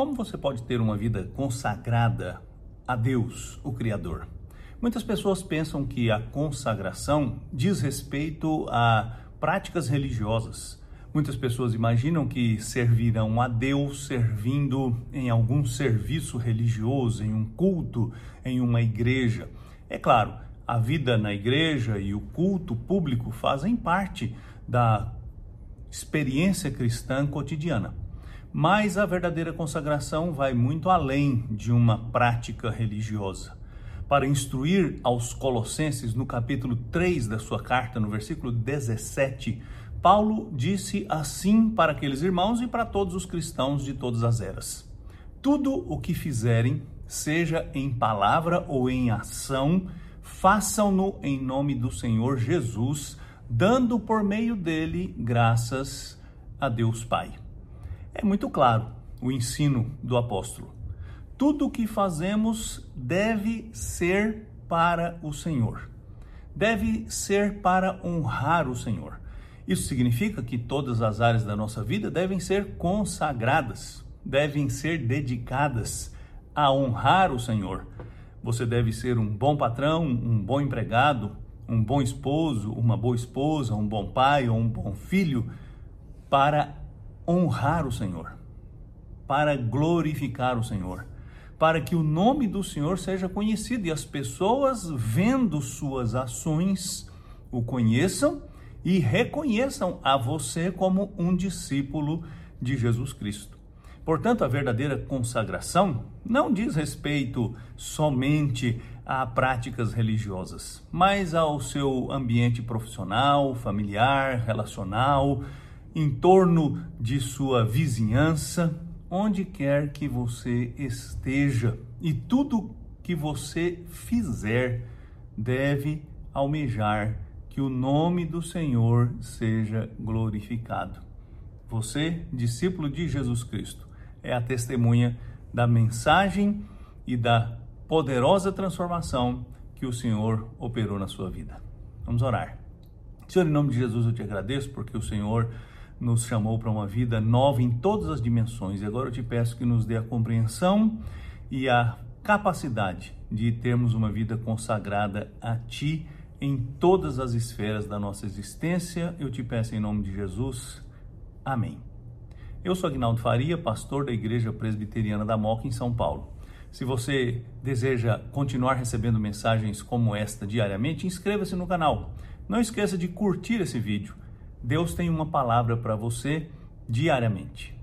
Como você pode ter uma vida consagrada a Deus, o Criador? Muitas pessoas pensam que a consagração diz respeito a práticas religiosas. Muitas pessoas imaginam que servirão a Deus servindo em algum serviço religioso, em um culto, em uma igreja. É claro, a vida na igreja e o culto público fazem parte da experiência cristã cotidiana. Mas a verdadeira consagração vai muito além de uma prática religiosa. Para instruir aos Colossenses, no capítulo 3 da sua carta, no versículo 17, Paulo disse assim para aqueles irmãos e para todos os cristãos de todas as eras: tudo o que fizerem, seja em palavra ou em ação, façam-no em nome do Senhor Jesus, dando por meio dele graças a Deus Pai. É muito claro o ensino do apóstolo. Tudo o que fazemos deve ser para o Senhor. Deve ser para honrar o Senhor. Isso significa que todas as áreas da nossa vida devem ser consagradas, devem ser dedicadas a honrar o Senhor. Você deve ser um bom patrão, um bom empregado, um bom esposo, uma boa esposa, um bom pai ou um bom filho para honrar o Senhor, para glorificar o Senhor, para que o nome do Senhor seja conhecido e as pessoas, vendo suas ações, o conheçam e reconheçam a você como um discípulo de Jesus Cristo. Portanto, a verdadeira consagração não diz respeito somente a práticas religiosas, mas ao seu ambiente profissional, familiar, relacional, em torno de sua vizinhança, onde quer que você esteja, e tudo que você fizer deve almejar que o nome do Senhor seja glorificado. Você, discípulo de Jesus Cristo, é a testemunha da mensagem e da poderosa transformação que o Senhor operou na sua vida. Vamos orar. Senhor, em nome de Jesus, eu te agradeço porque o Senhor nos chamou para uma vida nova em todas as dimensões. E agora eu te peço que nos dê a compreensão e a capacidade de termos uma vida consagrada a Ti em todas as esferas da nossa existência. Eu te peço em nome de Jesus. Amém. Eu sou Agnaldo Faria, pastor da Igreja Presbiteriana da Mooca, em São Paulo. Se você deseja continuar recebendo mensagens como esta diariamente, inscreva-se no canal. Não esqueça de curtir esse vídeo. Deus tem uma palavra para você diariamente.